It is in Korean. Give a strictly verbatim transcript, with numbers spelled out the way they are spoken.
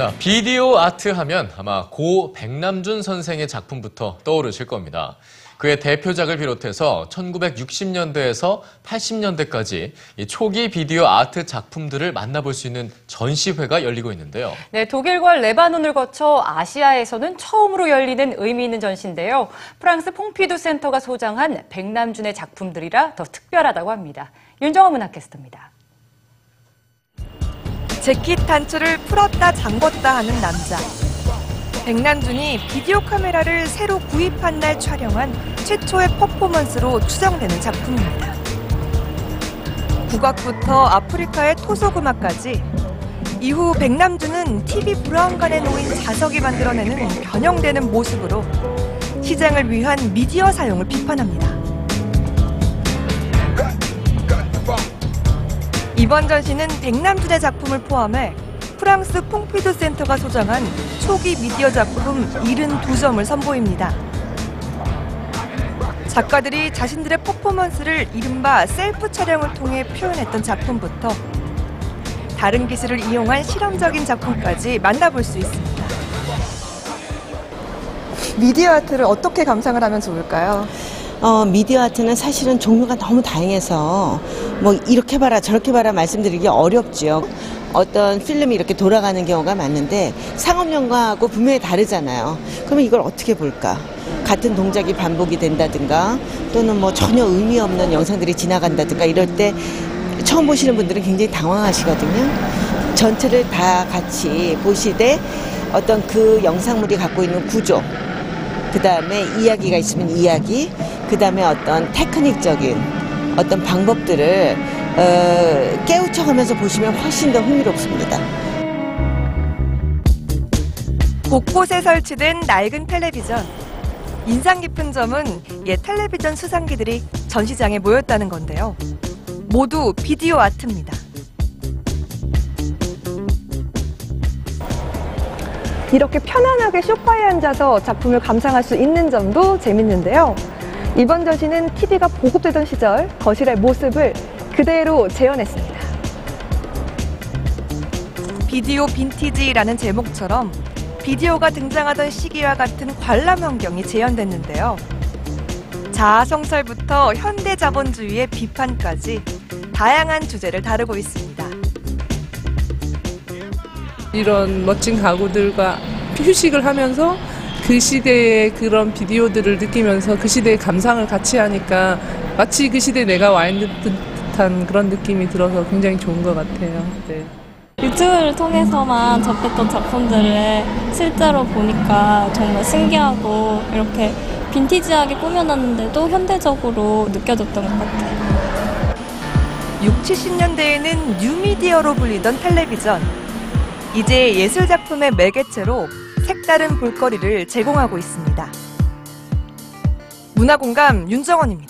자, 비디오 아트 하면 아마 고 백남준 선생의 작품부터 떠오르실 겁니다. 그의 대표작을 비롯해서 천구백육십 년대에서 팔십 년대까지 이 초기 비디오 아트 작품들을 만나볼 수 있는 전시회가 열리고 있는데요. 네, 독일과 레바논을 거쳐 아시아에서는 처음으로 열리는 의미 있는 전시인데요. 프랑스 퐁피두 센터가 소장한 백남준의 작품들이라 더 특별하다고 합니다. 윤정아 문학캐스터입니다. 재킷 단추를 풀었다 잠궜다 하는 남자. 백남준이 비디오 카메라를 새로 구입한 날 촬영한 최초의 퍼포먼스로 추정되는 작품입니다. 국악부터 아프리카의 토속음악까지 이후 백남준은 티비 브라운관에 놓인 자석이 만들어내는 변형되는 모습으로 시장을 위한 미디어 사용을 비판합니다. 이번 전시는 백남준의 작품을 포함해 프랑스 퐁피두 센터가 소장한 초기 미디어 작품 칠십이 점을 선보입니다. 작가들이 자신들의 퍼포먼스를 이른바 셀프 촬영을 통해 표현했던 작품부터 다른 기술을 이용한 실험적인 작품까지 만나볼 수 있습니다. 미디어 아트를 어떻게 감상을 하면 좋을까요? 어, 미디어 아트는 사실은 종류가 너무 다양해서 뭐 이렇게 봐라 저렇게 봐라 말씀드리기 어렵지요. 어떤 필름이 이렇게 돌아가는 경우가 많은데 상업영화하고 분명히 다르잖아요. 그러면 이걸 어떻게 볼까? 같은 동작이 반복이 된다든가 또는 뭐 전혀 의미 없는 영상들이 지나간다든가 이럴 때 처음 보시는 분들은 굉장히 당황하시거든요. 전체를 다 같이 보시되 어떤 그 영상물이 갖고 있는 구조, 그 다음에 이야기가 있으면 이야기, 그 다음에 어떤 테크닉적인 어떤 방법들을 어, 깨우쳐가면서 보시면 훨씬 더 흥미롭습니다. 곳곳에 설치된 낡은 텔레비전. 인상 깊은 점은 옛 텔레비전 수상기들이 전시장에 모였다는 건데요. 모두 비디오 아트입니다. 이렇게 편안하게 소파에 앉아서 작품을 감상할 수 있는 점도 재밌는데요. 이번 전시는 티비가 보급되던 시절 거실의 모습을 그대로 재현했습니다. 비디오 빈티지라는 제목처럼 비디오가 등장하던 시기와 같은 관람 환경이 재현됐는데요. 자아성찰부터 현대 자본주의의 비판까지 다양한 주제를 다루고 있습니다. 이런 멋진 가구들과 휴식을 하면서 그 시대의 그런 비디오들을 느끼면서 그 시대의 감상을 같이 하니까 마치 그 시대에 내가 와 있는 듯한 그런 느낌이 들어서 굉장히 좋은 것 같아요. 네. 유튜브를 통해서만 접했던 작품들을 실제로 보니까 정말 신기하고 이렇게 빈티지하게 꾸며놨는데도 현대적으로 느껴졌던 것 같아요. 육십, 칠십 년대에는 뉴미디어로 불리던 텔레비전. 이제 예술 작품의 매개체로 색다른 볼거리를 제공하고 있습니다. 문화공감 윤정원입니다.